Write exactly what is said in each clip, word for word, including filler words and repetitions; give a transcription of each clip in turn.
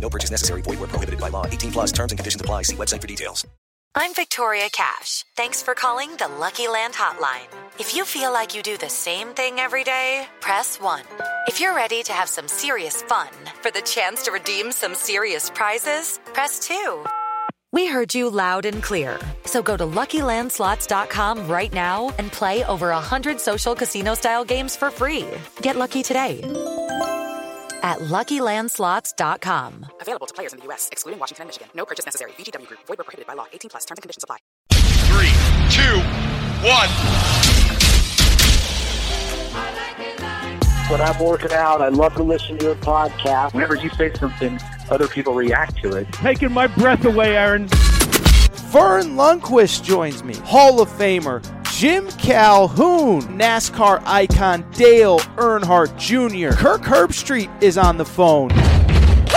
No purchase necessary. Void where prohibited by law. eighteen plus terms and conditions apply. See website for details. I'm Victoria Cash. Thanks for calling the Lucky Land Hotline. If you feel like you do the same thing every day, press one. If you're ready to have some serious fun for the chance to redeem some serious prizes, press two. We heard you loud and clear. So go to Lucky Land Slots dot com right now and play over one hundred social casino-style games for free. Get lucky today at Lucky Land Slots dot com. Available to players in the U S, excluding Washington and Michigan. No purchase necessary. V G W Group. Void where prohibited by law. eighteen plus. Terms and conditions apply. Three, two, one. When I'm working out, I love to listen to your podcast. Whenever you say something, other people react to it. Taking my breath away, Aaron. Fern Lundquist joins me. Hall of Famer Jim Calhoun, NASCAR icon Dale Earnhardt Junior Kirk Herbstreit is on the phone.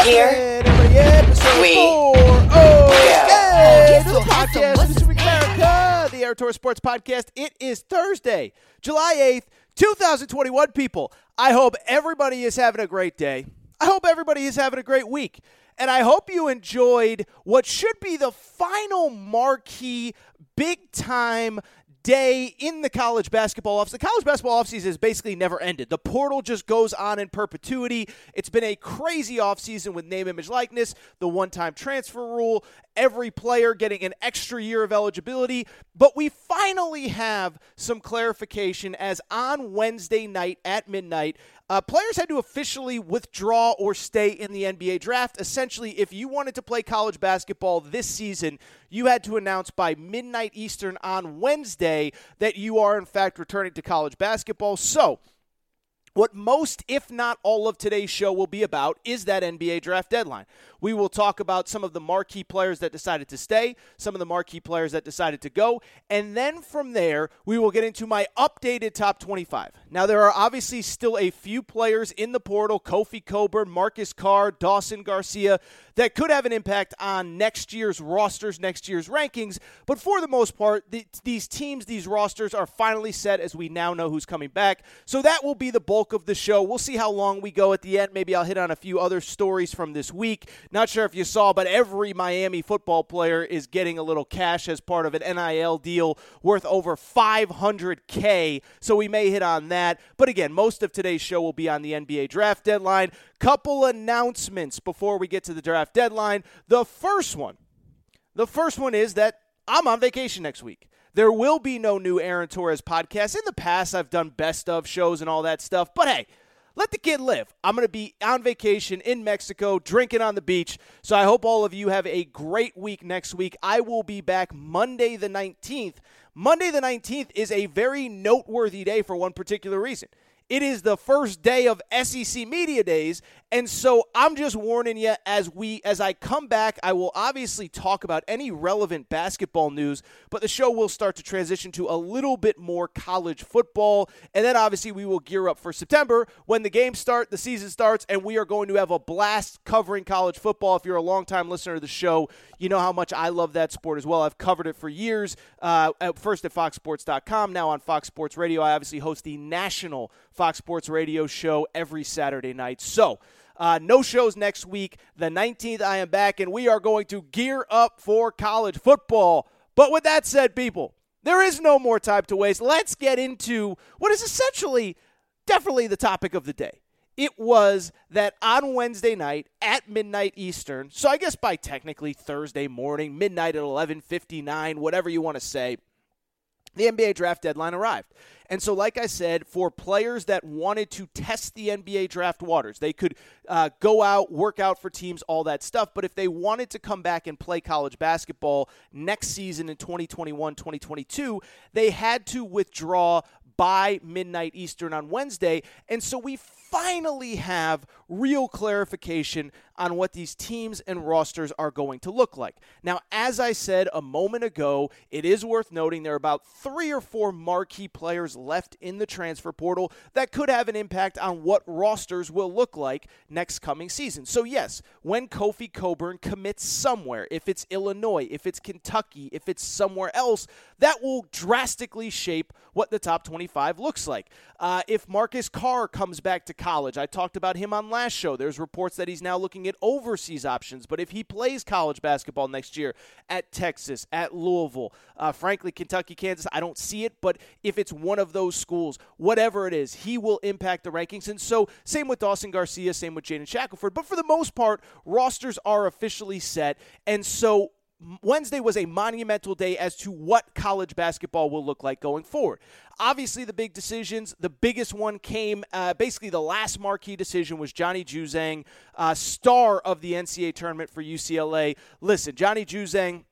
Here we go. Hey, this is the podcast of America, the Aaron Torres Sports Podcast. It is Thursday, July eighth, twenty twenty-one, people. I hope everybody is having a great day. I hope everybody is having a great week. And I hope you enjoyed what should be the final marquee, big-time day in the college basketball offseason. The college basketball offseason has basically never ended. The portal just goes on in perpetuity. It's been a crazy offseason with name, image, likeness, the one-time transfer rule, every player getting an extra year of eligibility. But we finally have some clarification as on Wednesday night at midnight, Uh, players had to officially withdraw or stay in the N B A draft. Essentially, if you wanted to play college basketball this season, you had to announce by midnight Eastern on Wednesday that you are, in fact, returning to college basketball. So what most, if not all, of today's show will be about is that N B A draft deadline. We will talk about some of the marquee players that decided to stay, some of the marquee players that decided to go, and then from there, we will get into my updated top twenty-five. Now, there are obviously still a few players in the portal, Kofi Coburn, Marcus Carr, Dawson Garcia, that could have an impact on next year's rosters, next year's rankings, but for the most part, the, these teams, these rosters are finally set as we now know who's coming back, so that will be the bulk of the show. We'll see how long we go at the end. Maybe I'll hit on a few other stories from this week. Not sure if you saw, but every Miami football player is getting a little cash as part of an N I L deal worth over five hundred K, so we may hit on that. But again, most of today's show will be on the N B A draft deadline. Couple announcements before we get to the draft deadline. The first one, the first one is that I'm on vacation next week. There will be no new Aaron Torres podcast. In the past, I've done best of shows and all that stuff. But hey, let the kid live. I'm going to be on vacation in Mexico, drinking on the beach. So I hope all of you have a great week next week. I will be back Monday the nineteenth. Monday the nineteenth is a very noteworthy day for one particular reason. It is the first day of S E C Media Days, and so I'm just warning you, as we as I come back, I will obviously talk about any relevant basketball news, but the show will start to transition to a little bit more college football, and then obviously we will gear up for September when the games start, the season starts, and we are going to have a blast covering college football. If you're a longtime listener to the show, you know how much I love that sport as well. I've covered it for years, uh, at first at fox sports dot com, now on Fox Sports Radio. I obviously host the national Fox Sports Radio show every Saturday night. So, uh, no shows next week. The nineteenth, I am back, and we are going to gear up for college football. But with that said, people, there is no more time to waste. Let's get into what is essentially definitely the topic of the day. It was that on Wednesday night at midnight Eastern, so I guess by technically Thursday morning, midnight at eleven fifty-nine, whatever you want to say, the N B A draft deadline arrived. And so, like I said, for players that wanted to test the N B A draft waters, they could uh, go out, work out for teams, all that stuff. But if they wanted to come back and play college basketball next season in twenty twenty-one, twenty twenty-two, they had to withdraw by midnight Eastern on Wednesday. And so we finally have real clarification on what these teams and rosters are going to look like. Now, as I said a moment ago, it is worth noting there are about three or four marquee players left in the transfer portal that could have an impact on what rosters will look like next coming season. So yes, when Kofi Coburn commits somewhere, if it's Illinois, if it's Kentucky, if it's somewhere else, that will drastically shape what the top twenty-five looks like. Uh, if Marcus Carr comes back to college, I talked about him on last show. There's reports that he's now looking at overseas options, but if he plays college basketball next year at Texas, at Louisville, uh, frankly, Kentucky, Kansas, I don't see it, but if it's one of those schools, whatever it is, he will impact the rankings. And so same with Dawson Garcia, same with Jaden Shackelford, but for the most part, rosters are officially set, and so Wednesday was a monumental day as to what college basketball will look like going forward. Obviously, the big decisions, the biggest one came, uh, basically the last marquee decision was Johnny Juzang, uh, star of the N C A A tournament for U C L A. Listen, Johnny Juzang,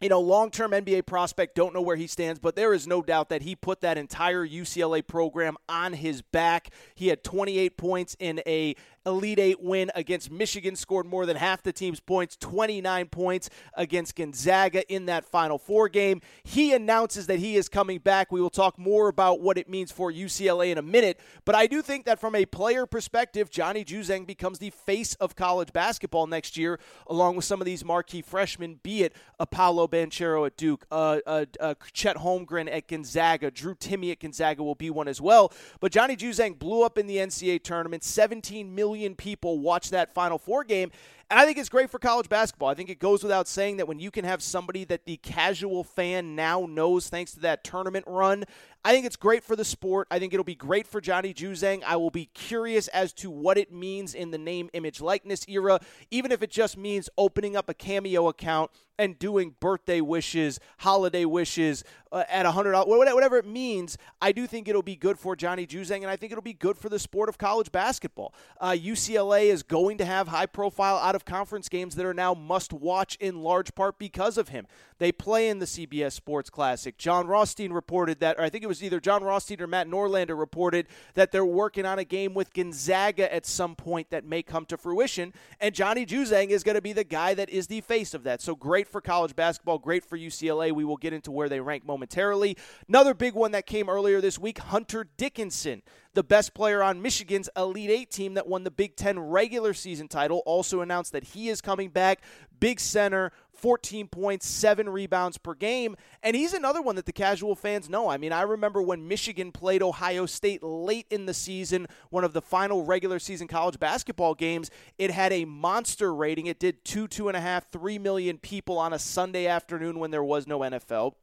you know, long-term N B A prospect, don't know where he stands, but there is no doubt that he put that entire U C L A program on his back. He had twenty-eight points in a Elite Eight win against Michigan, scored more than half the team's points, twenty-nine points against Gonzaga in that Final Four game. He announces that he is coming back. We will talk more about what it means for U C L A in a minute, but I do think that from a player perspective, Johnny Juzang becomes the face of college basketball next year, along with some of these marquee freshmen, be it Paolo Banchero at Duke, uh, uh, uh, Chet Holmgren at Gonzaga, Drew Timme at Gonzaga will be one as well, but Johnny Juzang blew up in the N C A A tournament. seventeen million people watch that Final Four game. And I think it's great for college basketball. I think it goes without saying that when you can have somebody that the casual fan now knows thanks to that tournament run, I think it's great for the sport. I think it'll be great for Johnny Juzang. I will be curious as to what it means in the name, image, likeness era, even if it just means opening up a Cameo account and doing birthday wishes, holiday wishes uh, at one hundred dollars, whatever it means. I do think it'll be good for Johnny Juzang, and I think it'll be good for the sport of college basketball. Uh, U C L A is going to have high-profile out-of-conference games that are now must-watch in large part because of him. They play in the C B S Sports Classic. John Rothstein reported that, or I think it was was either John Rothstein or Matt Norlander reported that they're working on a game with Gonzaga at some point that may come to fruition, and Johnny Juzang is going to be the guy that is the face of that. So great for college basketball, great for U C L A. We will get into where they rank momentarily. Another big one that came earlier this week, Hunter Dickinson, the best player on Michigan's Elite Eight team that won the Big Ten regular season title, also announced that he is coming back. Big center, fourteen points, seven rebounds per game, and he's another one that the casual fans know. I mean, I remember when Michigan played Ohio State late in the season, one of the final regular season college basketball games. It had a monster rating. It did two, two and a half, three million people on a Sunday afternoon when there was no N F L.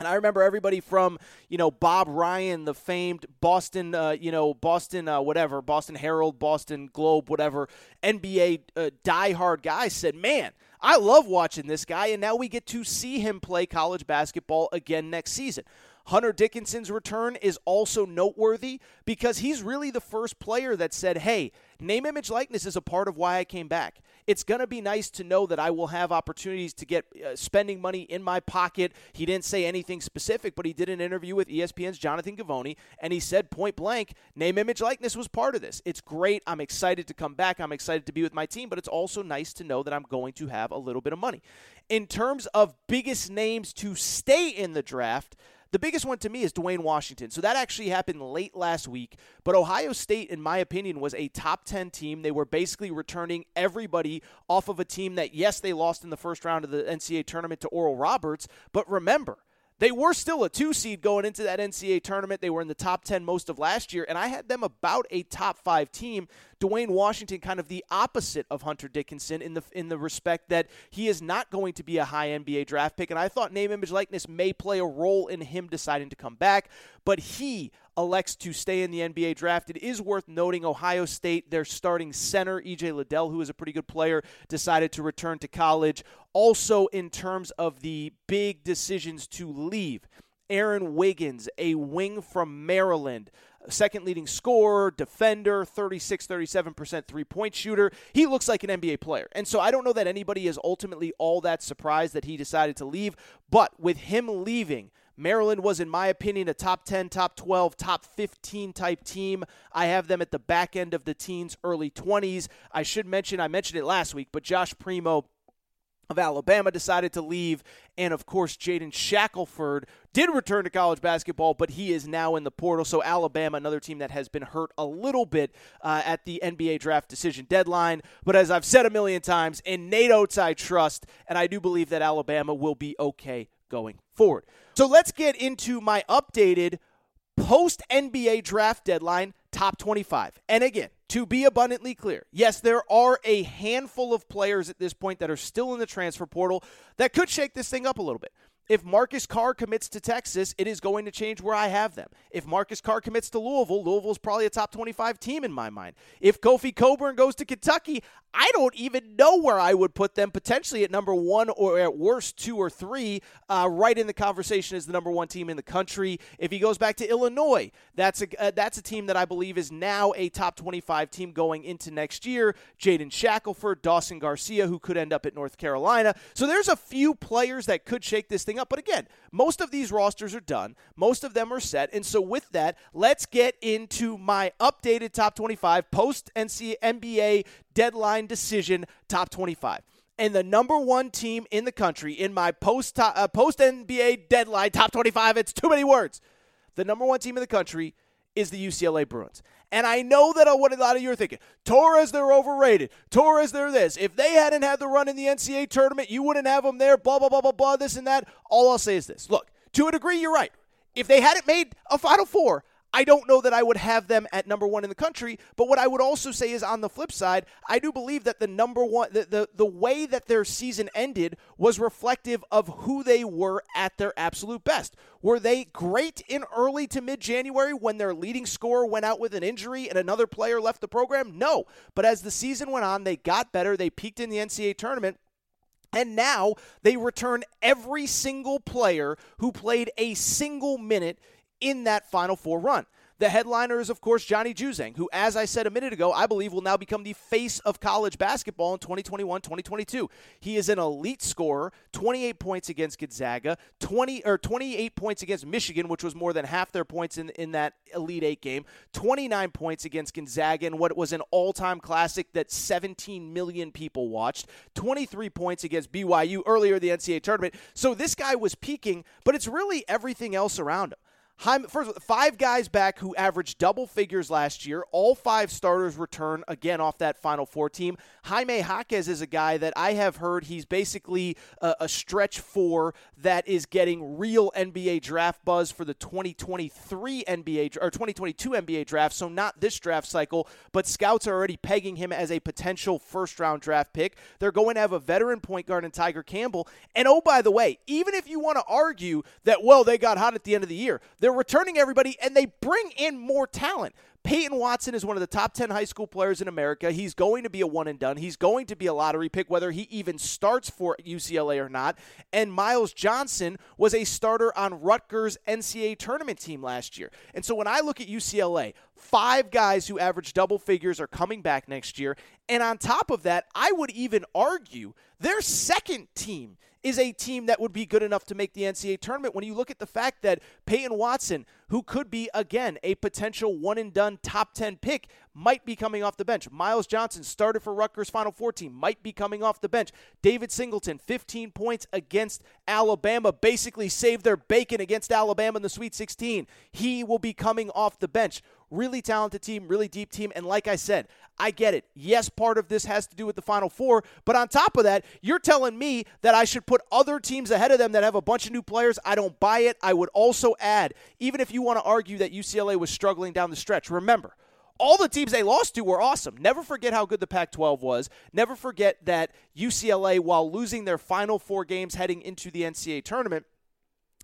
And I remember everybody from, you know, Bob Ryan, the famed Boston, uh, you know, Boston, uh, whatever, Boston Herald, Boston Globe, whatever, N B A uh, diehard guy said, man, I love watching this guy, and now we get to see him play college basketball again next season. Hunter Dickinson's return is also noteworthy because he's really the first player that said, hey, name, image, likeness is a part of why I came back. It's going to be nice to know that I will have opportunities to get uh, spending money in my pocket. He didn't say anything specific, but he did an interview with E S P N's Jonathan Givony, and he said point blank, name, image, likeness was part of this. It's great. I'm excited to come back. I'm excited to be with my team, but it's also nice to know that I'm going to have a little bit of money. In terms of biggest names to stay in the draft, the biggest one to me is Duane Washington. So that actually happened late last week. But Ohio State, in my opinion, was a top ten team. They were basically returning everybody off of a team that, yes, they lost in the first round of the N C A A tournament to Oral Roberts. But remember, they were still a two seed going into that N C A A tournament. They were in the top ten most of last year, and I had them about a top five team. Duane Washington, kind of the opposite of Hunter Dickinson in the in the respect that he is not going to be a high N B A draft pick, and I thought name, image, likeness may play a role in him deciding to come back, but he elects to stay in the N B A draft. It is worth noting Ohio State, their starting center, E J Liddell, who is a pretty good player, decided to return to college. Also, in terms of the big decisions to leave, Aaron Wiggins, a wing from Maryland, second leading scorer, defender, thirty-six, thirty-seven percent three-point shooter. He looks like an N B A player. And so I don't know that anybody is ultimately all that surprised that he decided to leave, but with him leaving, Maryland was, in my opinion, a top ten, top twelve, top fifteen type team. I have them at the back end of the teens, early twenties. I should mention, I mentioned it last week, but Josh Primo of Alabama decided to leave. And, of course, Jaden Shackelford did return to college basketball, but he is now in the portal. So Alabama, another team that has been hurt a little bit uh, at the N B A draft decision deadline. But as I've said a million times, in Nate Oates I trust, and I do believe that Alabama will be okay going forward. So let's get into my updated post-N B A draft deadline top twenty-five. And again, to be abundantly clear, yes, there are a handful of players at this point that are still in the transfer portal that could shake this thing up a little bit. If Marcus Carr commits to Texas, it is going to change where I have them. If Marcus Carr commits to Louisville, Louisville's probably a top twenty-five team in my mind. If Kofi Coburn goes to Kentucky, I don't even know where I would put them, potentially at number one or at worst two or three, uh, right in the conversation as the number one team in the country. If he goes back to Illinois, that's a, uh, that's a team that I believe is now a top twenty-five team going into next year. Jaden Shackelford, Dawson Garcia, who could end up at North Carolina. So there's a few players that could shake this thing up. But again, most of these rosters are done. Most of them are set. And so with that, let's get into my updated top twenty-five post-N B A deadline decision top twenty-five. And the number one team in the country in my post, uh, post-N B A deadline top twenty-five, it's too many words. The number one team in the country is the U C L A Bruins. And I know that what a lot of you are thinking, Torres, they're overrated. Torres, they're this. If they hadn't had the run in the N C A A tournament, you wouldn't have them there, blah, blah, blah, blah, blah, this and that. All I'll say is this. Look, to a degree, you're right. If they hadn't made a Final Four, I don't know that I would have them at number one in the country. But what I would also say is on the flip side, I do believe that the number one, the, the, the way that their season ended was reflective of who they were at their absolute best. Were they great in early to mid-January when their leading scorer went out with an injury and another player left the program? No. But as the season went on, they got better. They peaked in the N C A A tournament. And now they return every single player who played a single minute in that Final Four run. The headliner is, of course, Johnny Juzang, who, as I said a minute ago, I believe will now become the face of college basketball in twenty twenty-one twenty twenty-two. He is an elite scorer, twenty-eight points against Gonzaga, twenty or twenty-eight points against Michigan, which was more than half their points in, in that Elite Eight game, twenty-nine points against Gonzaga in what was an all-time classic that seventeen million people watched, twenty-three points against B Y U earlier in the N C A A tournament. So this guy was peaking, but it's really everything else around him. First of all, five guys back who averaged double figures last year. All five starters return, again, off that Final Four team. Jaime Jaquez is a guy that I have heard he's basically a, a stretch four that is getting real N B A draft buzz for the twenty twenty-three N B A or twenty twenty-two N B A draft, so not this draft cycle, but scouts are already pegging him as a potential first-round draft pick. They're going to have a veteran point guard in Tiger Campbell. And, oh, by the way, even if you want to argue that, well, they got hot at the end of the year, they're returning everybody, and they bring in more talent. Peyton Watson is one of the top ten high school players in America. He's going to be a one and done. He's going to be a lottery pick, whether he even starts for U C L A or not. And Miles Johnson was a starter on Rutgers' N C A A tournament team last year. And so when I look at U C L A, five guys who average double figures are coming back next year. And on top of that, I would even argue their second team is a team that would be good enough to make the N C A A tournament when you look at the fact that Peyton Watson, who could be, again, a potential one-and-done top ten pick, might be coming off the bench. Miles Johnson started for Rutgers' Final Four team, might be coming off the bench. David Singleton, fifteen points against Alabama, basically saved their bacon against Alabama in the Sweet sixteen. He will be coming off the bench. Really talented team, really deep team, and like I said, I get it. Yes, part of this has to do with the Final Four, but on top of that, you're telling me that I should put other teams ahead of them that have a bunch of new players. I don't buy it. I would also add, even if you want to argue that U C L A was struggling down the stretch, remember, all the teams they lost to were awesome. Never forget how good the Pac twelve was. Never forget that U C L A, while losing their Final Four games heading into the N C A A tournament,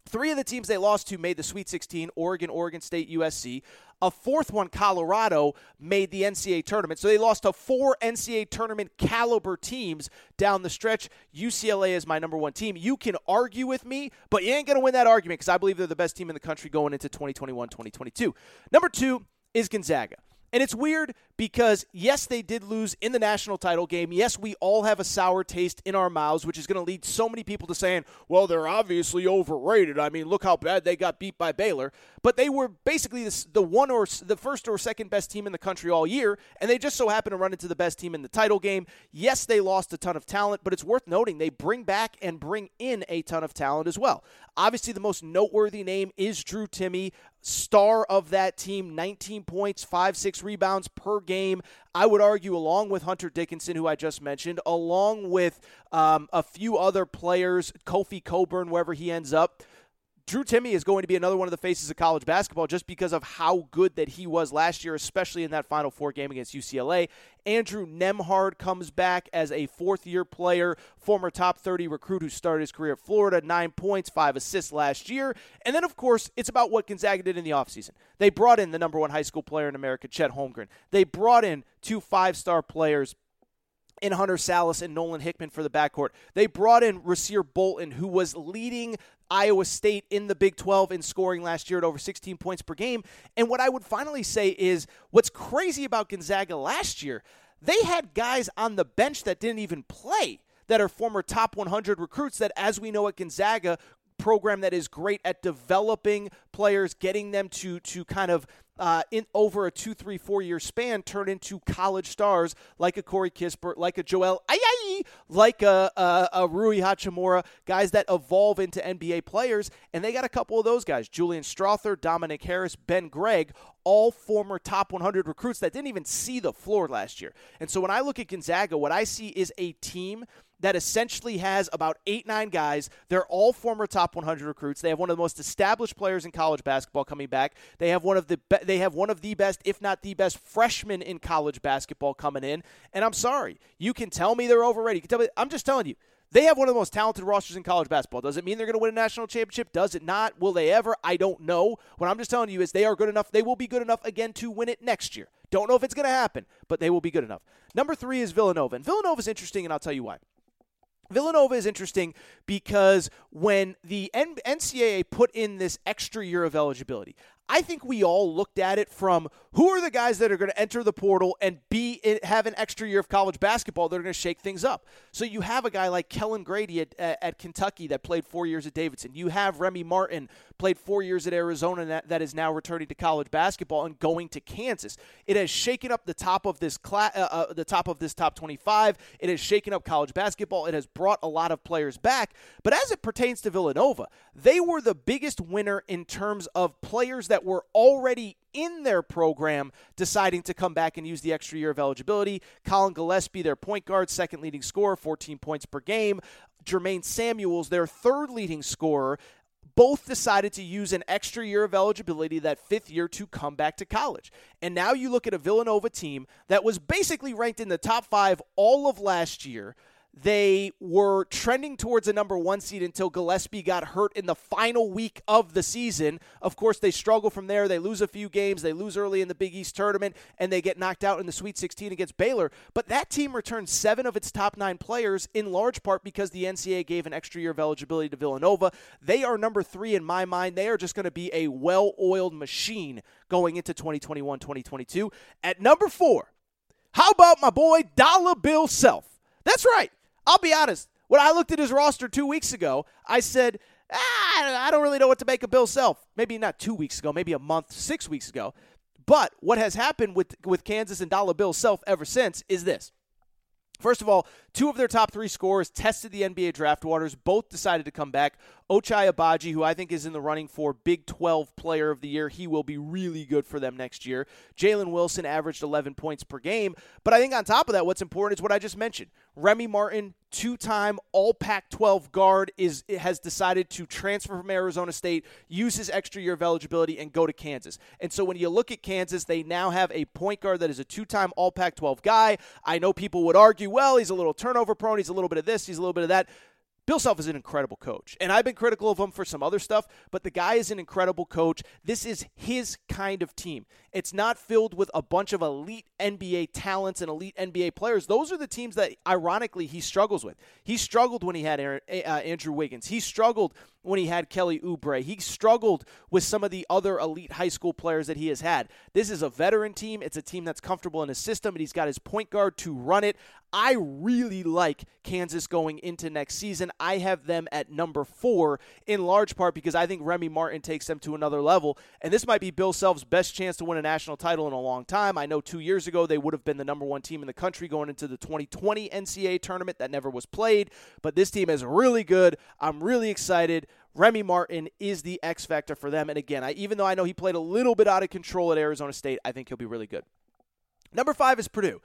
three of the teams they lost to made the Sweet sixteen, Oregon, Oregon State, U S C. A fourth one, Colorado, made the N C A A tournament. So they lost to four N C A A tournament caliber teams down the stretch. U C L A is my number one team. You can argue with me, but you ain't going to win that argument because I believe they're the best team in the country going into twenty twenty-one twenty twenty-two. Number two is Gonzaga. And it's weird because, yes, they did lose in the national title game. Yes, we all have a sour taste in our mouths, which is going to lead so many people to saying, well, they're obviously overrated. I mean, look how bad they got beat by Baylor. But they were basically the, the one or the first or second best team in the country all year, and they just so happened to run into the best team in the title game. Yes, they lost a ton of talent, but it's worth noting they bring back and bring in a ton of talent as well. Obviously, the most noteworthy name is Drew Timme, star of that team, nineteen points, five six rebounds per game. I would argue, along with Hunter Dickinson, who I just mentioned, along with um, a few other players, Kofi Coburn, wherever he ends up, Drew Timme is going to be another one of the faces of college basketball just because of how good that he was last year, especially in that Final Four game against U C L A. Andrew Nembhard comes back as a fourth-year player, former top thirty recruit who started his career at Florida, nine points, five assists last year. And then, of course, it's about what Gonzaga did in the offseason. They brought in the number one high school player in America, Chet Holmgren. They brought in two five-star players in Hunter Sallis and Nolan Hickman for the backcourt. They brought in Rasir Bolton, who was leading Iowa State in the Big twelve in scoring last year at over sixteen points per game. And what I would finally say is what's crazy about Gonzaga last year, they had guys on the bench that didn't even play that are former top one hundred recruits that, as we know at Gonzaga, program that is great at developing players, getting them to to kind of uh, in over a two, three, four-year span turn into college stars like a Corey Kispert, like a Joel Ayayi, like a, a, a Rui Hachimura, guys that evolve into N B A players, and they got a couple of those guys, Julian Strother, Dominic Harris, Ben Gregg, all former top one hundred recruits that didn't even see the floor last year. And so when I look at Gonzaga, what I see is a team that essentially has about eight, nine guys. They're all former top one hundred recruits. They have one of the most established players in college basketball coming back. They have one of the be- they have one of the best, if not the best, freshmen in college basketball coming in. And I'm sorry, you can tell me they're overrated. You can tell me, I'm just telling you, they have one of the most talented rosters in college basketball. Does it mean they're going to win a national championship? Does it not? Will they ever? I don't know. What I'm just telling you is they are good enough. They will be good enough again to win it next year. Don't know if it's going to happen, but they will be good enough. Number three is Villanova. And Villanova is interesting, and I'll tell you why. Villanova is interesting because when the N C double A put in this extra year of eligibility, I think we all looked at it from who are the guys that are going to enter the portal and be have an extra year of college basketball that are going to shake things up. So you have a guy like Kellen Grady at, at Kentucky that played four years at Davidson. You have Remy Martin, played four years at Arizona, that, that is now returning to college basketball and going to Kansas. It has shaken up the top of this class, uh, uh, the top of this top twenty-five. It has shaken up college basketball. It has brought a lot of players back. But as it pertains to Villanova, they were the biggest winner in terms of players that that were already in their program deciding to come back and use the extra year of eligibility. Colin Gillespie, their point guard, second leading scorer, fourteen points per game. Jermaine Samuels, their third leading scorer, both decided to use an extra year of eligibility, that fifth year, to come back to college. And now you look at a Villanova team that was basically ranked in the top five all of last year. They were trending towards a number one seed until Gillespie got hurt in the final week of the season. Of course, they struggle from there. They lose a few games. They lose early in the Big East tournament, and they get knocked out in the Sweet sixteen against Baylor. But that team returned seven of its top nine players, in large part because the N C double A gave an extra year of eligibility to Villanova. They are number three in my mind. They are just going to be a well-oiled machine going into twenty twenty-one twenty twenty-two. At number four, how about my boy Dollar Bill Self? That's right. I'll be honest, when I looked at his roster two weeks ago, I said, ah, I don't really know what to make of Bill Self. Maybe not two weeks ago, maybe a month, six weeks ago. But what has happened with, with Kansas and Dollar Bill Self ever since is this. First of all, two of their top three scorers tested the N B A draft waters. Both decided to come back. Ochai Agbaji, who I think is in the running for Big twelve Player of the Year, he will be really good for them next year. Jalen Wilson averaged eleven points per game. But I think on top of that, what's important is what I just mentioned. Remy Martin, two-time All Pac twelve guard, is has decided to transfer from Arizona State, use his extra year of eligibility, and go to Kansas. And so when you look at Kansas, they now have a point guard that is a two-time All Pac twelve guy. I know people would argue, well, he's a little turnover prone, he's a little bit of this, he's a little bit of that. Bill Self is an incredible coach, and I've been critical of him for some other stuff, but the guy is an incredible coach. This is his kind of team. It's not filled with a bunch of elite N B A talents and elite N B A players. Those are the teams that, ironically, he struggles with. He struggled when he had Aaron, uh, Andrew Wiggins. He struggled when he had Kelly Oubre. He struggled with some of the other elite high school players that he has had. This is a veteran team. It's a team that's comfortable in his system, and he's got his point guard to run it. I really like Kansas going into next season. I have them at number four, in large part because I think Remy Martin takes them to another level. And this might be Bill Self's best chance to win a national title in a long time. I know two years ago they would have been the number one team in the country going into the twenty twenty N C A A tournament that never was played. But this team is really good. I'm really excited. Remy Martin is the X factor for them. And again, I, even though I know he played a little bit out of control at Arizona State, I think he'll be really good. Number five is Purdue.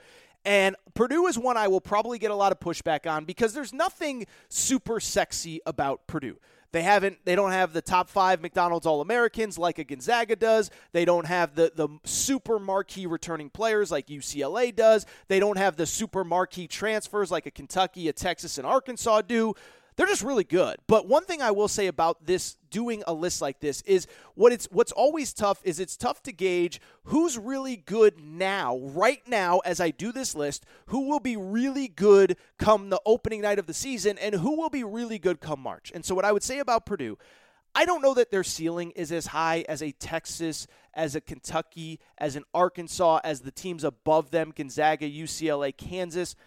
And Purdue is one I will probably get a lot of pushback on because there's nothing super sexy about Purdue. They haven't. They don't have the top five McDonald's All-Americans like a Gonzaga does. They don't have the, the super marquee returning players like U C L A does. They don't have the super marquee transfers like a Kentucky, a Texas, and Arkansas do. They're just really good. But one thing I will say about this, doing a list like this, is what it's what's always tough is it's tough to gauge who's really good now, right now, as I do this list, who will be really good come the opening night of the season, and who will be really good come March. And so what I would say about Purdue, I don't know that their ceiling is as high as a Texas, as a Kentucky, as an Arkansas, as the teams above them, Gonzaga, U C L A, Kansas,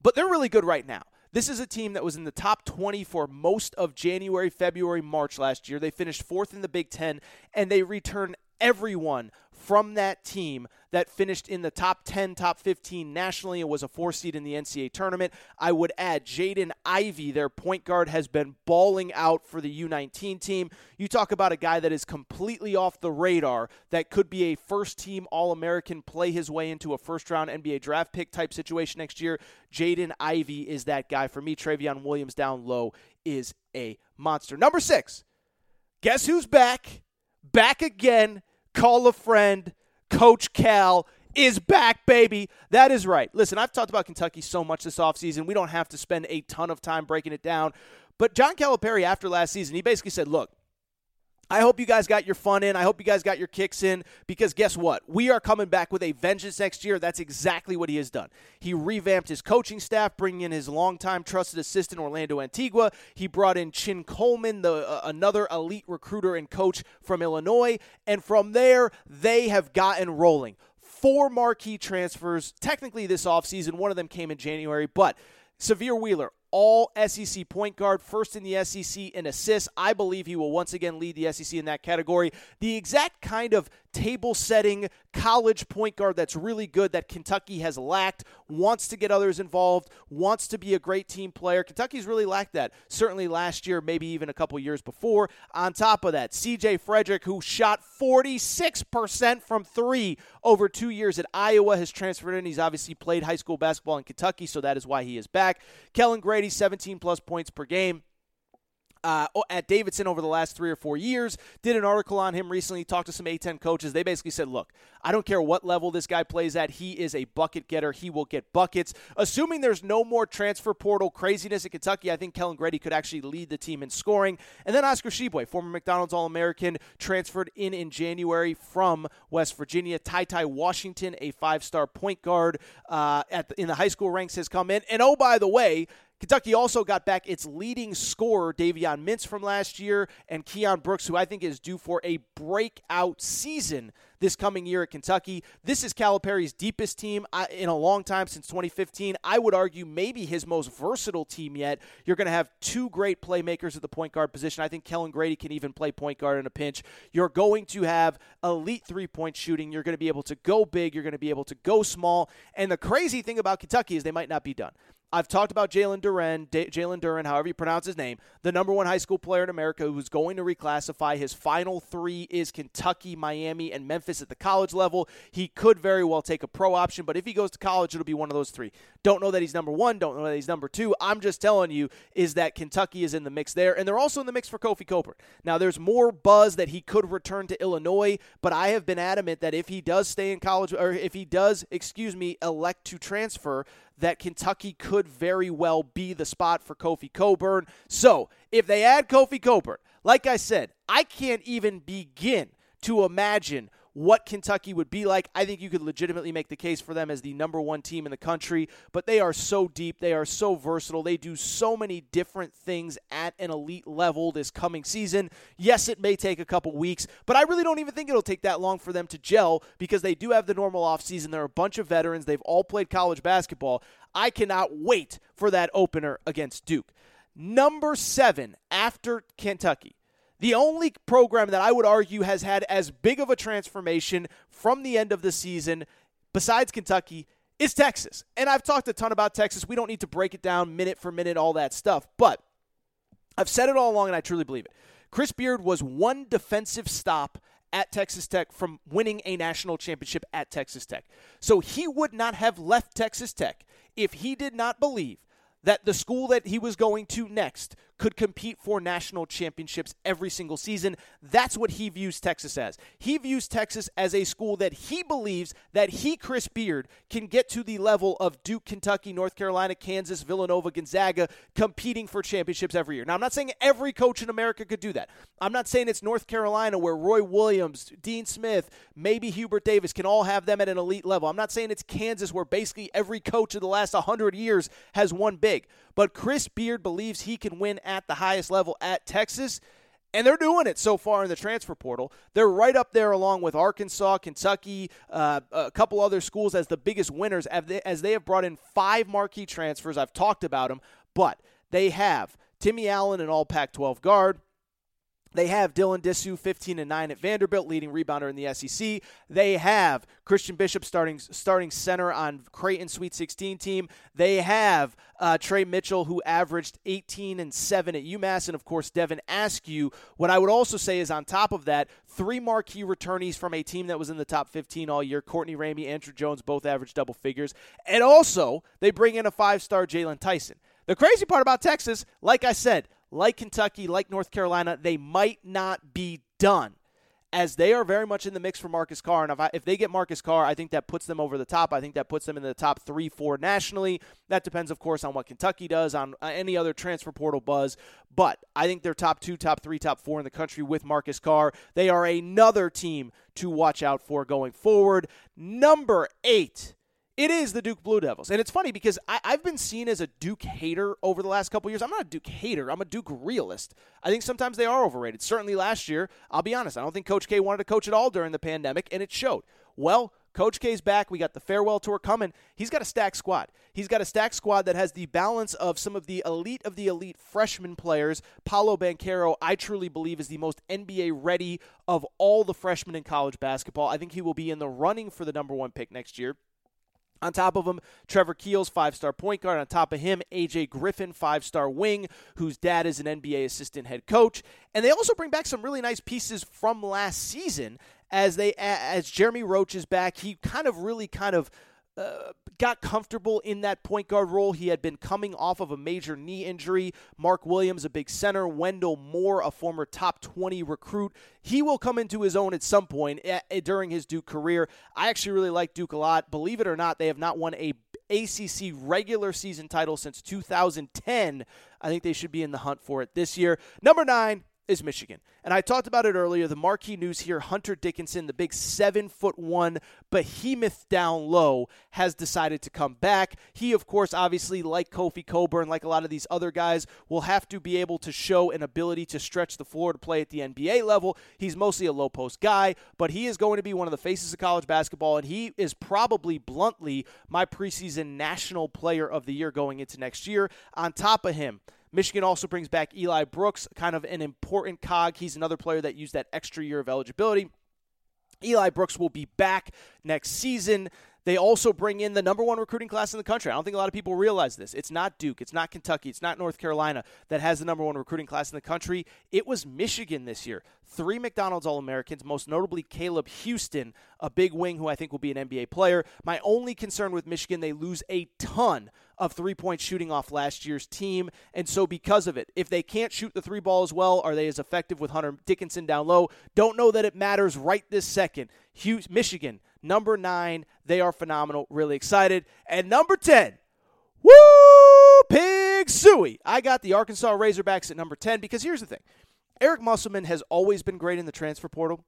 but they're really good right now. This is a team that was in the top twenty for most of January, February, March last year. They finished fourth in the Big Ten, and they return everyone from that team that finished in the top ten, top fifteen nationally and was a four seed in the N C A A tournament. I would add Jaden Ivey, their point guard, has been balling out for the U nineteen team. You talk about a guy that is completely off the radar, that could be a first-team All-American, play his way into a first-round N B A draft pick type situation next year. Jaden Ivey is that guy for me. Travion Williams down low is a monster. Number six, guess who's back? Back again. Call a friend. Coach Cal is back, baby. That is right. Listen, I've talked about Kentucky so much this offseason. We don't have to spend a ton of time breaking it down. But John Calipari, after last season, he basically said, look, I hope you guys got your fun in. I hope you guys got your kicks in, because guess what? We are coming back with a vengeance next year. That's exactly what he has done. He revamped his coaching staff, bringing in his longtime trusted assistant, Orlando Antigua. He brought in Chin Coleman, the uh, another elite recruiter and coach from Illinois. And from there, they have gotten rolling. Four marquee transfers, technically this offseason. One of them came in January, but Sahvir Wheeler, all S E C point guard, first in the S E C in assists. I believe he will once again lead the S E C in that category. The exact kind of table-setting college point guard that's really good that Kentucky has lacked, wants to get others involved, wants to be a great team player. Kentucky's really lacked that, certainly last year, maybe even a couple years before. On top of that, C J Frederick, who shot forty-six percent from three over two years at Iowa, has transferred in. He's obviously played high school basketball in Kentucky, so that is why he is back. Kellen Grady, seventeen-plus points per game uh, at Davidson over the last three or four years. Did an article on him recently, talked to some A ten coaches. They basically said, look, I don't care what level this guy plays at. He is a bucket getter. He will get buckets. Assuming there's no more transfer portal craziness at Kentucky, I think Kellen Grady could actually lead the team in scoring. And then Oscar Tshiebwe, former McDonald's All-American, transferred in in January from West Virginia. Ty-Ty Washington, a five-star point guard uh, at the, in the high school ranks, has come in. And oh, by the way, Kentucky also got back its leading scorer, Davion Mintz, from last year, and Keon Brooks, who I think is due for a breakout season this coming year at Kentucky. This is Calipari's deepest team in a long time, since twenty fifteen. I would argue maybe his most versatile team yet. You're going to have two great playmakers at the point guard position. I think Kellen Grady can even play point guard in a pinch. You're going to have elite three-point shooting. You're going to be able to go big. You're going to be able to go small. And the crazy thing about Kentucky is they might not be done. I've talked about Jalen Duren, D- Jalen Duren, however you pronounce his name, the number one high school player in America who's going to reclassify. His final three is Kentucky, Miami, and Memphis at the college level. He could very well take a pro option, but if he goes to college, it'll be one of those three. Don't know that he's number one. Don't know that he's number two. I'm just telling you is that Kentucky is in the mix there, and they're also in the mix for Kofi Coburn. Now, there's more buzz that he could return to Illinois, but I have been adamant that if he does stay in college, or if he does, excuse me, elect to transfer, that Kentucky could very well be the spot for Kofi Coburn. So if they add Kofi Coburn, like I said, I can't even begin to imagine what Kentucky would be like. I think you could legitimately make the case for them as the number one team in the country, but they are so deep. They are so versatile. They do so many different things at an elite level this coming season. Yes, it may take a couple weeks, but I really don't even think it'll take that long for them to gel because they do have the normal offseason. They're a bunch of veterans. They've all played college basketball. I cannot wait for that opener against Duke. Number seven after Kentucky. The only program that I would argue has had as big of a transformation from the end of the season, besides Kentucky, is Texas. And I've talked a ton about Texas. We don't need to break it down minute for minute, all that stuff. But I've said it all along, and I truly believe it. Chris Beard was one defensive stop at Texas Tech from winning a national championship at Texas Tech. So he would not have left Texas Tech if he did not believe that the school that he was going to next could compete for national championships every single season. That's what he views Texas as. He views Texas as a school that he believes that he, Chris Beard, can get to the level of Duke, Kentucky, North Carolina, Kansas, Villanova, Gonzaga, competing for championships every year. Now, I'm not saying every coach in America could do that. I'm not saying it's North Carolina where Roy Williams, Dean Smith, maybe Hubert Davis can all have them at an elite level. I'm not saying it's Kansas where basically every coach of the last one hundred years has won big. But Chris Beard believes he can win at the highest level at Texas, and they're doing it so far in the transfer portal. They're right up there along with Arkansas, Kentucky, uh, a couple other schools as the biggest winners as they, as they have brought in five marquee transfers. I've talked about them, but they have Timmy Allen, an all Pac twelve guard. They have Dylan Dissou, fifteen and nine at Vanderbilt, leading rebounder in the S E C. They have Christian Bishop, starting starting center on Creighton's Sweet sixteen team. They have uh, Trey Mitchell, who averaged eighteen and seven at UMass, and of course Devin Askew. What I would also say is on top of that, three marquee returnees from a team that was in the top fifteen all year. Courtney Ramey, Andrew Jones, both averaged double figures. And also, they bring in a five-star Jalen Tyson. The crazy part about Texas, like I said, like Kentucky, like North Carolina, they might not be done as they are very much in the mix for Marcus Carr. And if, I, if they get Marcus Carr, I think that puts them over the top. I think that puts them in the top three, four nationally. That depends, of course, on what Kentucky does, on any other transfer portal buzz. But I think they're top two, top three, top four in the country with Marcus Carr. They are another team to watch out for going forward. Number eight. It is the Duke Blue Devils. And it's funny because I, I've been seen as a Duke hater over the last couple years. I'm not a Duke hater. I'm a Duke realist. I think sometimes they are overrated. Certainly last year, I'll be honest, I don't think Coach K wanted to coach at all during the pandemic, and it showed. Well, Coach K's back. We got the farewell tour coming. He's got a stacked squad. He's got a stacked squad that has the balance of some of the elite of the elite freshman players. Paolo Banchero, I truly believe, is the most N B A-ready of all the freshmen in college basketball. I think he will be in the running for the number one pick next year. On top of him, Trevor Keels, five-star point guard. On top of him, A J Griffin, five-star wing, whose dad is an N B A assistant head coach. And they also bring back some really nice pieces from last season as they as Jeremy Roach is back. He kind of really kind of Uh, got comfortable in that point guard role. He had been coming off of a major knee injury. Mark Williams, a big center. Wendell Moore, a former top twenty recruit. He will come into his own at some point a- a- during his Duke career. I actually really like Duke a lot. Believe it or not, they have not won a A C C regular season title since two thousand ten. I think they should be in the hunt for it this year. Number nine is Michigan. And I talked about it earlier. The marquee news here, Hunter Dickinson, the big seven foot one behemoth down low, has decided to come back. He, of course, obviously, like Kofi Coburn, like a lot of these other guys, will have to be able to show an ability to stretch the floor to play at the N B A level. He's mostly a low post guy, but he is going to be one of the faces of college basketball, and he is probably, bluntly, my preseason national player of the year going into next year. On top of him, Michigan also brings back Eli Brooks, kind of an important cog. He's another player that used that extra year of eligibility. Eli Brooks will be back next season. They also bring in the number one recruiting class in the country. I don't think a lot of people realize this. It's not Duke. It's not Kentucky. It's not North Carolina that has the number one recruiting class in the country. It was Michigan this year. Three McDonald's All-Americans, most notably Caleb Houston, a big wing who I think will be an N B A player. My only concern with Michigan, they lose a ton of three-point shooting off last year's team, and so because of it, if they can't shoot the three ball as well, are they as effective with Hunter Dickinson down low? Don't know that it matters right this second. Hughes, Michigan, number nine, they are phenomenal, really excited. And number ten, Woo! Pig Suey! I got the Arkansas Razorbacks at number ten because here's the thing. Eric Musselman has always been great in the transfer portal.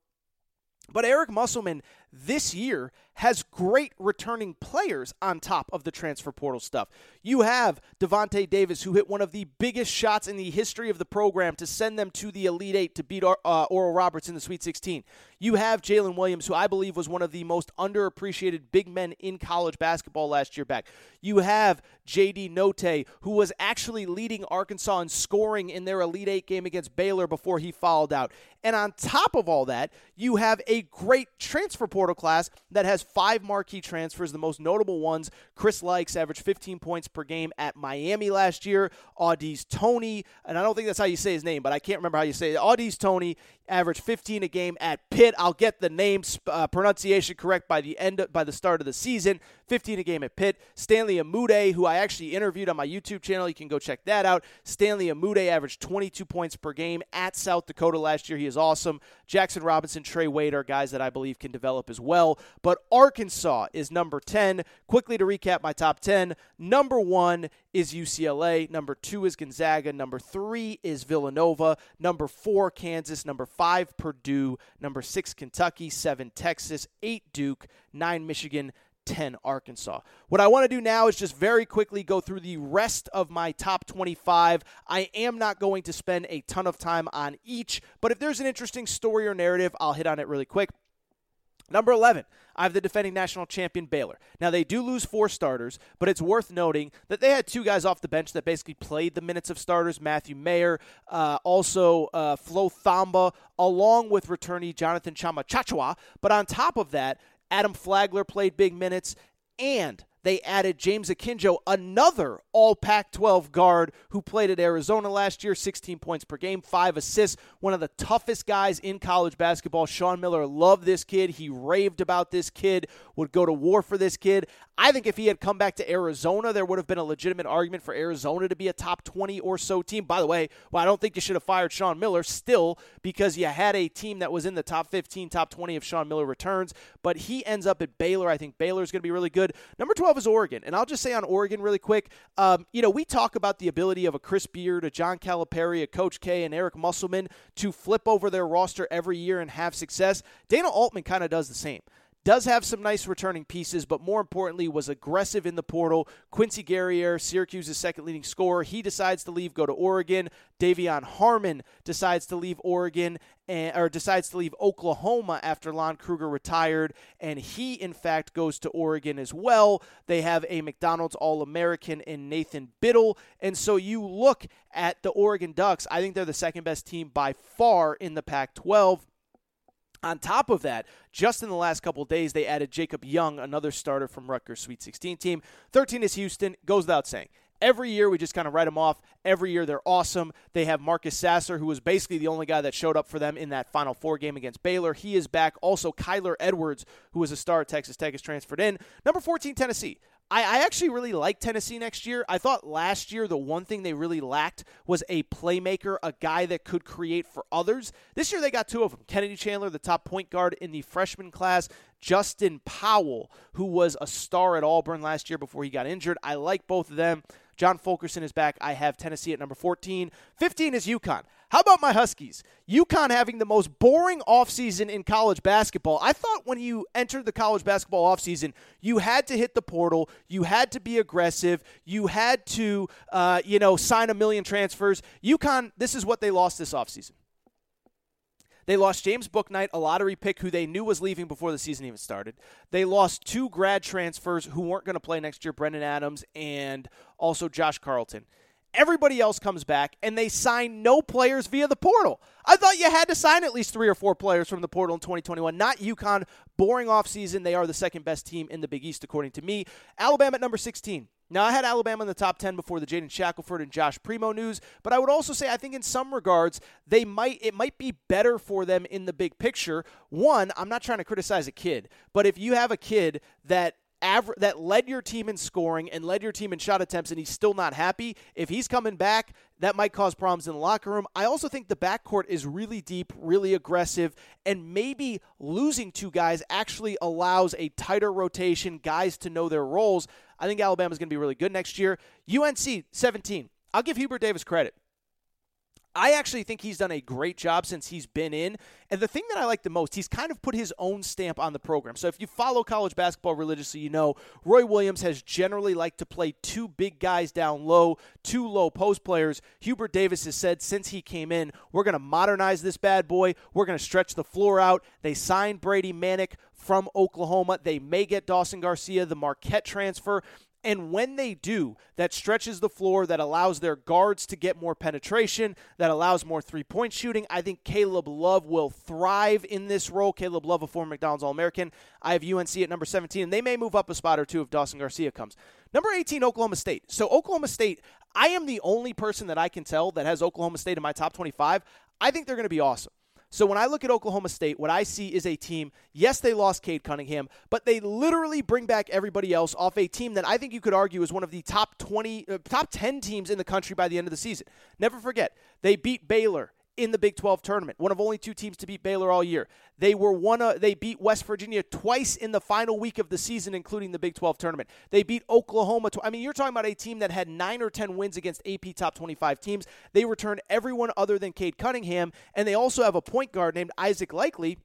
But Eric Musselman this year has great returning players on top of the transfer portal stuff. You have Devontae Davis, who hit one of the biggest shots in the history of the program to send them to the Elite Eight to beat uh, Oral Roberts in the Sweet sixteen. You have Jalen Williams, who I believe was one of the most underappreciated big men in college basketball last year back. You have J D Notte, who was actually leading Arkansas in scoring in their Elite Eight game against Baylor before he fouled out. And on top of all that, you have a great transfer portal class that has five marquee transfers, the most notable ones. Chris Likes averaged fifteen points per game at Miami last year. Audi's Tony, and I don't think that's how you say his name, but I can't remember how you say it. Audi's Tony averaged fifteen a game at Pitt. I'll get the name uh, pronunciation correct by the end, by the start of the season. fifteen a game at Pitt. Stanley Amude, who I actually interviewed on my YouTube channel. You can go check that out. Stanley Amude averaged twenty-two points per game at South Dakota last year. He is awesome. Jackson Robinson, Trey Wade are guys that I believe can develop as well. But Arkansas is number ten. Quickly to recap my top ten, number one is U C L A. Number two is Gonzaga. Number three is Villanova. Number four, Kansas. Number five, Purdue. Number six, Kentucky. Seven, Texas. Eight, Duke. Nine, Michigan. ten, Arkansas. What I want to do now is just very quickly go through the rest of my top twenty-five. I am not going to spend a ton of time on each, but if there's an interesting story or narrative, I'll hit on it really quick. Number eleven, I have the defending national champion, Baylor. Now, they do lose four starters, but it's worth noting that they had two guys off the bench that basically played the minutes of starters, Matthew Mayer, uh, also uh, Flo Thamba, along with returnee Jonathan Chama-Chachua. But on top of that, Adam Flagler played big minutes, and they added James Akinjo, another all Pac twelve guard who played at Arizona last year, sixteen points per game, five assists, one of the toughest guys in college basketball. Sean Miller loved this kid. He raved about this kid, would go to war for this kid. I think if he had come back to Arizona, there would have been a legitimate argument for Arizona to be a top twenty or so team. By the way, well, I don't think you should have fired Sean Miller still because you had a team that was in the top fifteen, top twenty if Sean Miller returns, but he ends up at Baylor. I think Baylor's going to be really good. Number twelve is Oregon. And I'll just say on Oregon really quick, um, you know, we talk about the ability of a Chris Beard, a John Calipari, a Coach K, and Eric Musselman to flip over their roster every year and have success. Dana Altman kind of does the same. Does have some nice returning pieces, but more importantly was aggressive in the portal. Quincy Guerriere, Syracuse's second leading scorer, he decides to leave, go to Oregon. Davion Harmon decides to leave Oregon, and, or decides to leave Oklahoma after Lon Kruger retired, and he, in fact, goes to Oregon as well. They have a McDonald's All-American in Nathan Biddle, and so you look at the Oregon Ducks, I think they're the second-best team by far in the Pac twelve. On top of that, just in the last couple of days, they added Jacob Young, another starter from Rutgers' Sweet sixteen team. thirteen is Houston. Goes without saying. Every year, we just kind of write them off. Every year, they're awesome. They have Marcus Sasser, who was basically the only guy that showed up for them in that Final Four game against Baylor. He is back. Also, Kyler Edwards, who was a star at Texas Tech, is transferred in. Number fourteen, Tennessee. I actually really like Tennessee next year. I thought last year the one thing they really lacked was a playmaker, a guy that could create for others. This year they got two of them. Kennedy Chandler, the top point guard in the freshman class. Justin Powell, who was a star at Auburn last year before he got injured. I like both of them. John Fulkerson is back. I have Tennessee at number fourteen. fifteen is UConn. How about my Huskies? UConn having the most boring offseason in college basketball. I thought when you entered the college basketball offseason, you had to hit the portal. You had to be aggressive. You had to, uh, you know, sign a million transfers. UConn, this is what they lost this offseason. They lost James Bouknight, a lottery pick who they knew was leaving before the season even started. They lost two grad transfers who weren't going to play next year, Brendan Adams and also Josh Carlton. Everybody else comes back, and they sign no players via the portal. I thought you had to sign at least three or four players from the portal in twenty twenty-one. Not UConn. Boring offseason. They are the second-best team in the Big East, according to me. Alabama at number sixteen. Now, I had Alabama in the top ten before the Jaden Shackelford and Josh Primo news, but I would also say I think in some regards they might it might be better for them in the big picture. One, I'm not trying to criticize a kid, but if you have a kid that aver- that led your team in scoring and led your team in shot attempts and he's still not happy, if he's coming back, that might cause problems in the locker room. I also think the backcourt is really deep, really aggressive, and maybe losing two guys actually allows a tighter rotation, guys to know their roles. I think Alabama's going to be really good next year. U N C, seventeen. I'll give Hubert Davis credit. I actually think he's done a great job since he's been in. And the thing that I like the most, he's kind of put his own stamp on the program. So if you follow college basketball religiously, you know Roy Williams has generally liked to play two big guys down low, two low post players. Hubert Davis has said since he came in, we're going to modernize this bad boy. We're going to stretch the floor out. They signed Brady Manick from Oklahoma. They may get Dawson Garcia, the Marquette transfer. And when they do, that stretches the floor, that allows their guards to get more penetration, that allows more three-point shooting. I think Caleb Love will thrive in this role. Caleb Love, a former McDonald's All-American. I have U N C at number seventeen, and they may move up a spot or two if Dawson Garcia comes. Number eighteen, Oklahoma State. So Oklahoma State, I am the only person that I can tell that has Oklahoma State in my top twenty-five. I think they're going to be awesome. So when I look at Oklahoma State, what I see is a team, yes, they lost Cade Cunningham, but they literally bring back everybody else off a team that I think you could argue is one of the top twenty, uh, top ten teams in the country by the end of the season. Never forget, they beat Baylor in the Big twelve tournament, one of only two teams to beat Baylor all year. They were one. Uh, they beat West Virginia twice in the final week of the season, including the Big twelve tournament. They beat Oklahoma. Tw- I mean, you're talking about a team that had nine or ten wins against A P top twenty-five teams. They return everyone other than Cade Cunningham, and they also have a point guard named Isaac Likely,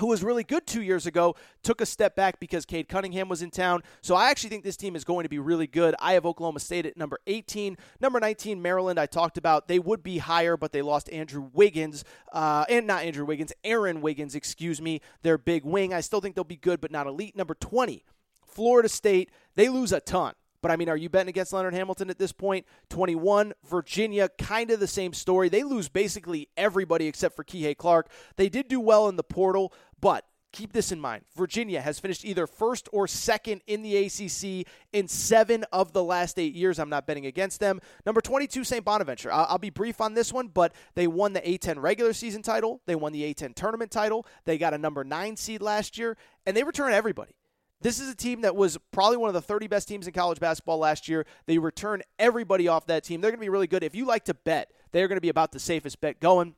who was really good two years ago, took a step back because Cade Cunningham was in town. So I actually think this team is going to be really good. I have Oklahoma State at number eighteen. Number nineteen, Maryland, I talked about. They would be higher, but they lost Andrew Wiggins. Uh, and not Andrew Wiggins, Aaron Wiggins, excuse me, their big wing. I still think they'll be good, but not elite. Number twenty, Florida State. They lose a ton. But, I mean, are you betting against Leonard Hamilton at this point? twenty-one, Virginia, kind of the same story. They lose basically everybody except for Kihei Clark. They did do well in the portal, but keep this in mind. Virginia has finished either first or second in the A C C in seven of the last eight years. I'm not betting against them. Number twenty-two, Saint Bonaventure. I'll, I'll be brief on this one, but they won the A ten regular season title. They won the A ten tournament title. They got a number nine seed last year, and they return everybody. This is a team that was probably one of the thirty best teams in college basketball last year. They return everybody off that team. They're going to be really good. If you like to bet, they're going to be about the safest bet going.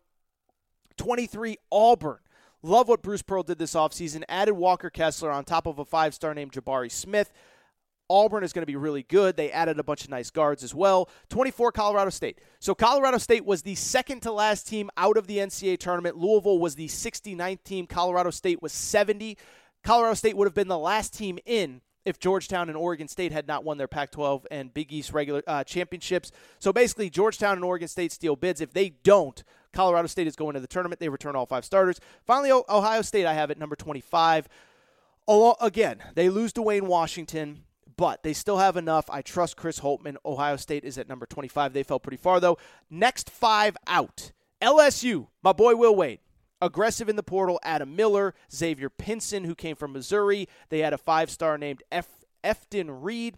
twenty-three, Auburn. Love what Bruce Pearl did this offseason. Added Walker Kessler on top of a five-star named Jabari Smith. Auburn is going to be really good. They added a bunch of nice guards as well. twenty-four, Colorado State. So Colorado State was the second to last team out of the N C double A tournament. Louisville was the sixty-ninth team. Colorado State was seventy. Colorado State would have been the last team in if Georgetown and Oregon State had not won their Pac twelve and Big East regular uh, championships. So basically, Georgetown and Oregon State steal bids. If they don't, Colorado State is going to the tournament. They return all five starters. Finally, o- Ohio State, I have at number twenty-five. O- again, they lose Duane Washington, but they still have enough. I trust Chris Holtmann. Ohio State is at number twenty-five. They fell pretty far, though. Next five out. L S U, my boy Will Wade. Aggressive in the portal, Adam Miller, Xavier Pinson, who came from Missouri. They had a five-star named F- Efton Reed.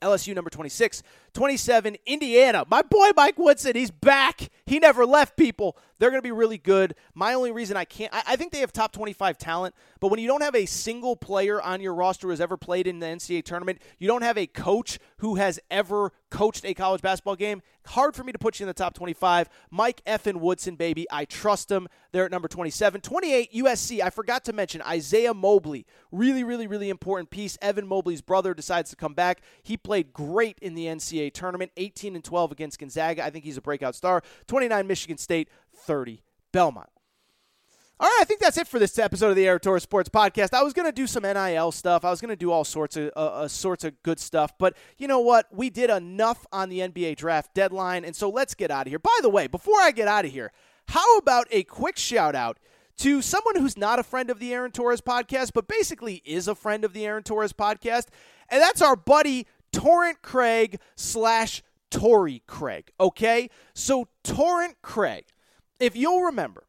L S U number twenty-six. twenty-seven, Indiana. My boy Mike Woodson, he's back. He never left, people. They're going to be really good. My only reason I can't I, – I think they have top twenty-five talent, but when you don't have a single player on your roster who has ever played in the N C double A tournament, you don't have a coach who has ever coached a college basketball game, hard for me to put you in the top twenty-five. Mike effing Woodson, baby. I trust him. They're at number twenty-seven. twenty-eight, U S C. I forgot to mention Isaiah Mobley. Really, really, really important piece. Evan Mobley's brother decides to come back. He played great in the N C double A tournament, eighteen and twelve against Gonzaga. I think he's a breakout star. twenty-nine, Michigan State. thirty, Belmont. All right, I think that's it for this episode of the Aaron Torres Sports Podcast. I was going to do some N I L stuff. I was going to do all sorts of uh, uh, sorts of good stuff. But you know what? We did enough on the N B A draft deadline, and so let's get out of here. By the way, before I get out of here, how about a quick shout-out to someone who's not a friend of the Aaron Torres Podcast, but basically is a friend of the Aaron Torres Podcast, and that's our buddy Torrent Craig slash Torrey Craig, okay? So Torrent Craig. If you'll remember,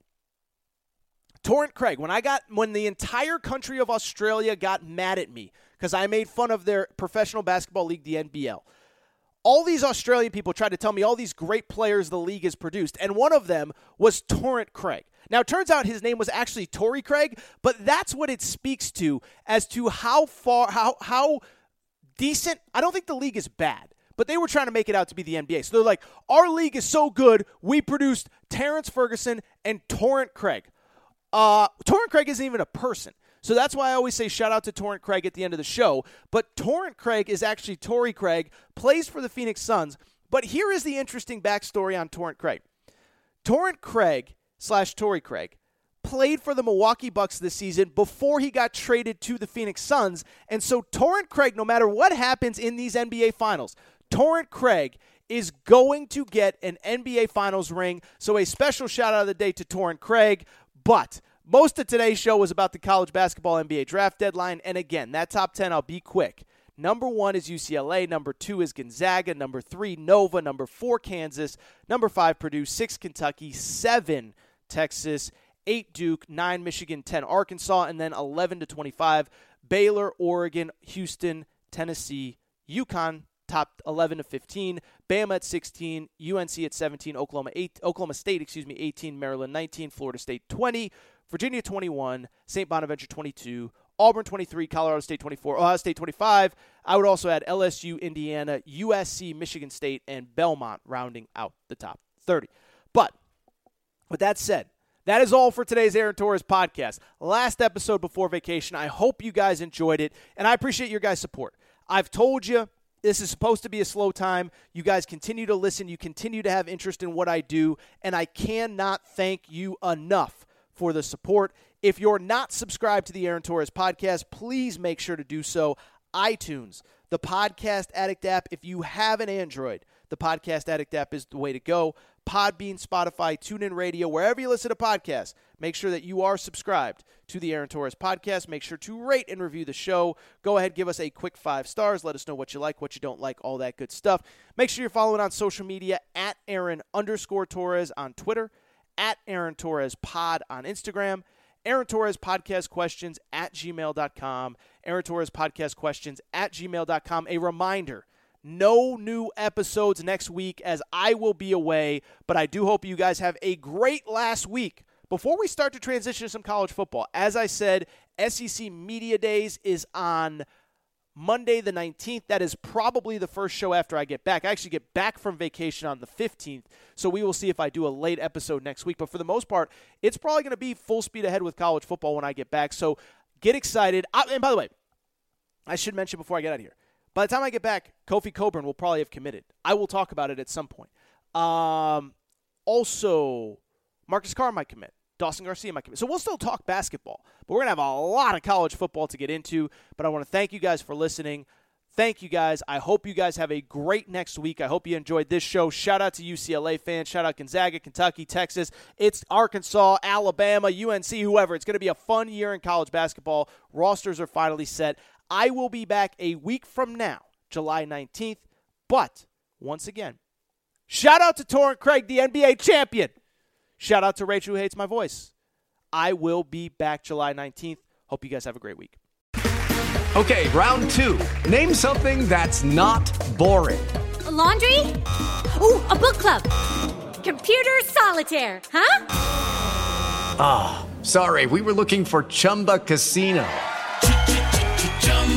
Torrent Craig, when I got when the entire country of Australia got mad at me because I made fun of their professional basketball league, the N B L, all these Australian people tried to tell me all these great players the league has produced, and one of them was Torrent Craig. Now, it turns out his name was actually Torrey Craig, but that's what it speaks to as to how far, how how decent. I don't think the league is bad, but they were trying to make it out to be the N B A. So they're like, our league is so good, we produced Terrence Ferguson and Torrent Craig. Uh, Torrent Craig isn't even a person. So that's why I always say shout out to Torrent Craig at the end of the show. But Torrent Craig is actually Torrey Craig, plays for the Phoenix Suns. But here is the interesting backstory on Torrent Craig. Torrent Craig slash Torrey Craig played for the Milwaukee Bucks this season before he got traded to the Phoenix Suns. And so Torrent Craig, no matter what happens in these N B A Finals, Torrent Craig is going to get an N B A Finals ring. So a special shout out of the day to Torrent Craig. But most of today's show was about the college basketball N B A draft deadline. And again, that top ten, I'll be quick. Number one is U C L A. Number two is Gonzaga. Number three, Nova. Number four, Kansas. Number five, Purdue. Six, Kentucky. Seven, Texas. Eight, Duke. Nine, Michigan. Ten, Arkansas. And then eleven to twenty-five, Baylor, Oregon, Houston, Tennessee, UConn. Top eleven to fifteen, Bama at sixteen, U N C at seventeen, Oklahoma eight, Oklahoma State, excuse me, eighteen, Maryland nineteen, Florida State twenty, Virginia twenty-one, Saint Bonaventure twenty-two, Auburn twenty-three, Colorado State twenty-four, Ohio State twenty-five. I would also add L S U, Indiana, U S C, Michigan State, and Belmont rounding out the top thirty. But with that said, that is all for today's Aaron Torres podcast. Last episode before vacation. I hope you guys enjoyed it, and I appreciate your guys' support. I've told you, this is supposed to be a slow time. You guys continue to listen. You continue to have interest in what I do, and I cannot thank you enough for the support. If you're not subscribed to the Aaron Torres podcast, please make sure to do so. iTunes, the Podcast Addict app. If you have an Android, the Podcast Addict app is the way to go. Podbean, Spotify, TuneIn Radio, wherever you listen to podcasts, make sure that you are subscribed to the Aaron Torres podcast. Make sure to rate and review the show. Go ahead, give us a quick five stars. Let us know what you like, what you don't like, all that good stuff. Make sure you're following on social media at Aaron underscore Torres on Twitter, at Aaron Torres Pod on Instagram, Aaron Torres Podcast Questions at gmail dot com, Aaron Torres Podcast Questions at gmail dot com. A reminder, no new episodes next week as I will be away, but I do hope you guys have a great last week. Before we start to transition to some college football, as I said, S E C Media Days is on Monday the nineteenth. That is probably the first show after I get back. I actually get back from vacation on the fifteenth, so we will see if I do a late episode next week. But for the most part, it's probably going to be full speed ahead with college football when I get back, so get excited. I, and by the way, I should mention before I get out of here, by the time I get back, Kofi Coburn will probably have committed. I will talk about it at some point. Um, also, Marcus Carr might commit. Dawson Garcia might commit. So we'll still talk basketball, but we're going to have a lot of college football to get into. But I want to thank you guys for listening. Thank you guys. I hope you guys have a great next week. I hope you enjoyed this show. Shout out to U C L A fans. Shout out Gonzaga, Kentucky, Texas. It's Arkansas, Alabama, U N C, whoever. It's going to be a fun year in college basketball. Rosters are finally set. I will be back a week from now, July nineteenth. But once again, shout out to Torrent Craig, the N B A champion. Shout out to Rachel, who hates my voice. I will be back July nineteenth. Hope you guys have a great week. Okay, round two. Name something that's not boring. A laundry? Ooh, a book club. Computer solitaire, huh? Ah, oh, sorry. We were looking for Chumba Casino.